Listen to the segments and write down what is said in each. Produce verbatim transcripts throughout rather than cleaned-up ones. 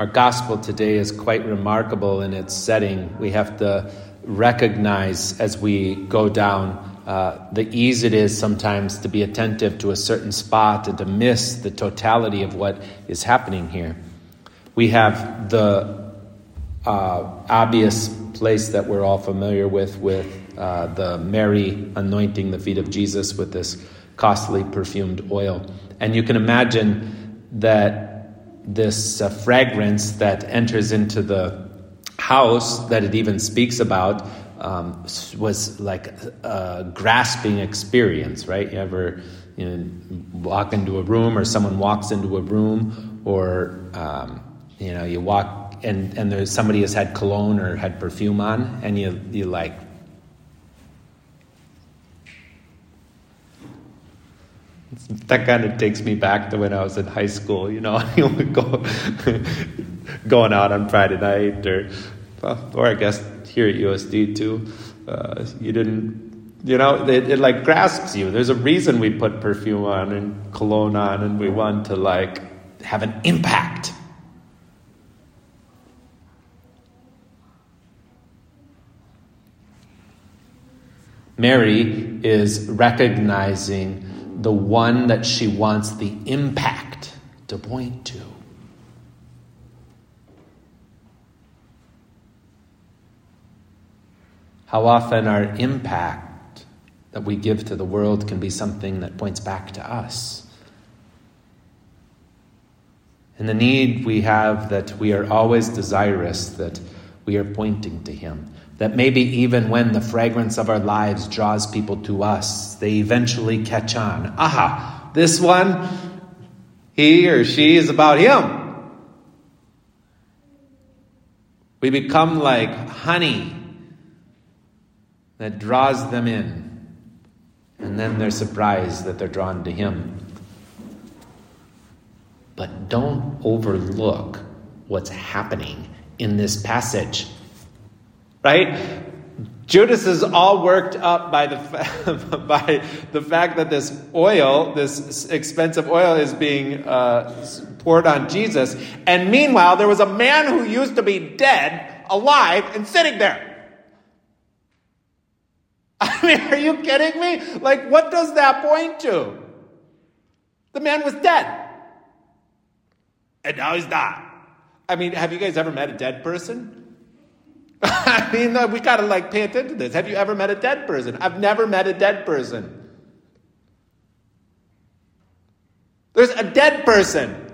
Our gospel today is quite remarkable in its setting. We have to recognize as we go down uh, the ease it is sometimes to be attentive to a certain spot and to miss the totality of what is happening here. We have the uh, obvious place that we're all familiar with, with uh, the Mary anointing the feet of Jesus with this costly perfumed oil. And you can imagine that this uh, fragrance that enters into the house that it even speaks about um, was like a grasping experience, right? You ever you know, walk into a room, or someone walks into a room, or um, you know you walk and and there's somebody has had cologne or had perfume on, and you you like. That kind of takes me back to when I was in high school. You know, I would go going out on Friday night, or or I guess here at U S D too. Uh, you didn't, you know, it, it like grasps you. There's a reason we put perfume on and cologne on, and we want to like have an impact. Mary is recognizing the one that she wants the impact to point to. How often our impact that we give to the world can be something that points back to us. And the need we have that we are always desirous that we are pointing to Him. That maybe even when the fragrance of our lives draws people to us, they eventually catch on. Aha, this one, he or she is about Him. We become like honey that draws them in. And then they're surprised that they're drawn to Him. But don't overlook what's happening in this passage. Right? Judas is all worked up by the fa- by the fact that this oil, this expensive oil, is being uh, poured on Jesus. And meanwhile, there was a man who used to be dead, alive, and sitting there. I mean, are you kidding me? Like, what does that point to? The man was dead. And now he's not. I mean, have you guys ever met a dead person? I mean, we got to like pay attention to this. Have you ever met a dead person? I've never met a dead person. There's a dead person.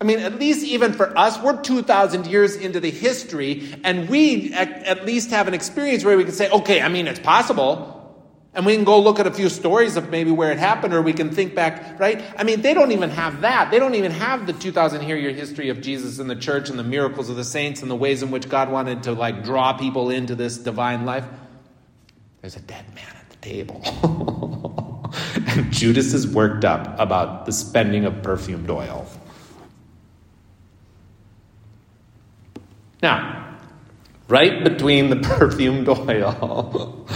I mean, at least even for us, we're two thousand years into the history, and we at, at least have an experience where we can say, okay, I mean, it's possible. And we can go look at a few stories of maybe where it happened, or we can think back, right? I mean, they don't even have that. They don't even have the two thousand year history of Jesus and the church and the miracles of the saints and the ways in which God wanted to like draw people into this divine life. There's a dead man at the table. And Judas is worked up about the spending of perfumed oil. Now, right between the perfumed oil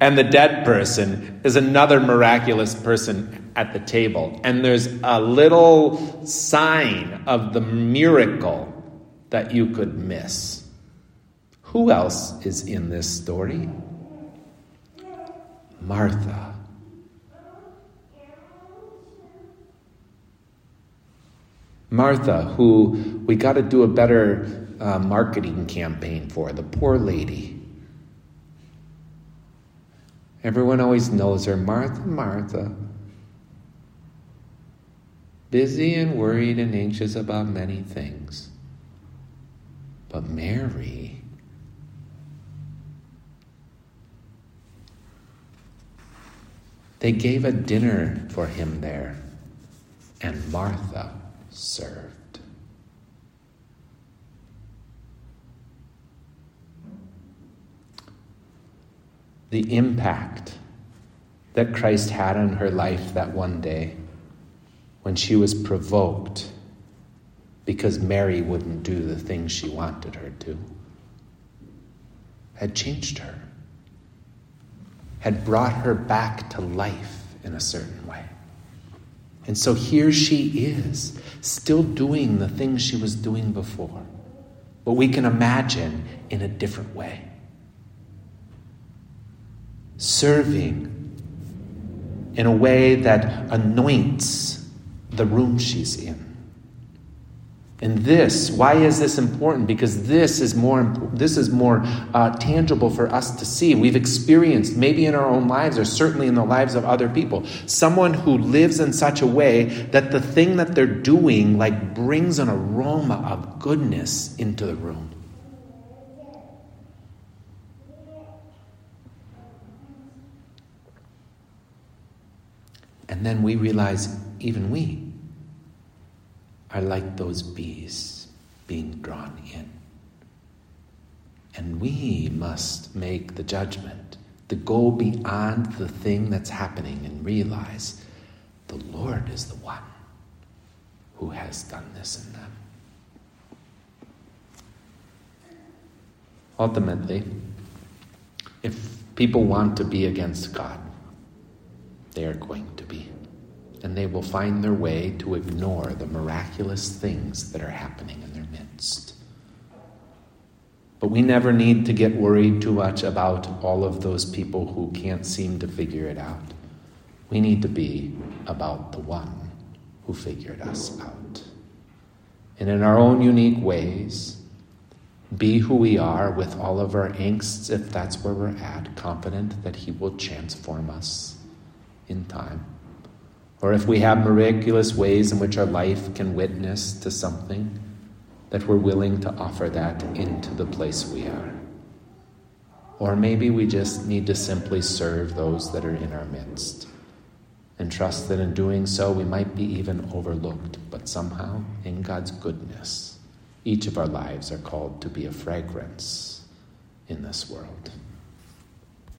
and the dead person is another miraculous person at the table. And there's a little sign of the miracle that you could miss. Who else is in this story? Martha. Martha, who we got to do a better uh, marketing campaign for, the poor lady. Everyone always knows her, Martha, Martha. Busy and worried and anxious about many things. But Mary, they gave a dinner for Him there, and Martha served. The impact that Christ had on her life that one day when she was provoked because Mary wouldn't do the things she wanted her to had changed her, had brought her back to life in a certain way. And so here she is, still doing the things she was doing before, but we can imagine in a different way. Serving in a way that anoints the room she's in. And this, why is this important? Because this is more this is more uh, tangible for us to see. We've experienced, maybe in our own lives or certainly in the lives of other people, someone who lives in such a way that the thing that they're doing like brings an aroma of goodness into the room. And then we realize even we are like those bees being drawn in. And we must make the judgment to go beyond the thing that's happening and realize the Lord is the one who has done this in them. Ultimately, if people want to be against God, they are going to be. And they will find their way to ignore the miraculous things that are happening in their midst. But we never need to get worried too much about all of those people who can't seem to figure it out. We need to be about the one who figured us out. And in our own unique ways, be who we are with all of our angsts, if that's where we're at, confident that He will transform us in time. Or if we have miraculous ways in which our life can witness to something, that we're willing to offer that into the place we are. Or maybe we just need to simply serve those that are in our midst and trust that in doing so we might be even overlooked, but somehow in God's goodness, each of our lives are called to be a fragrance in this world.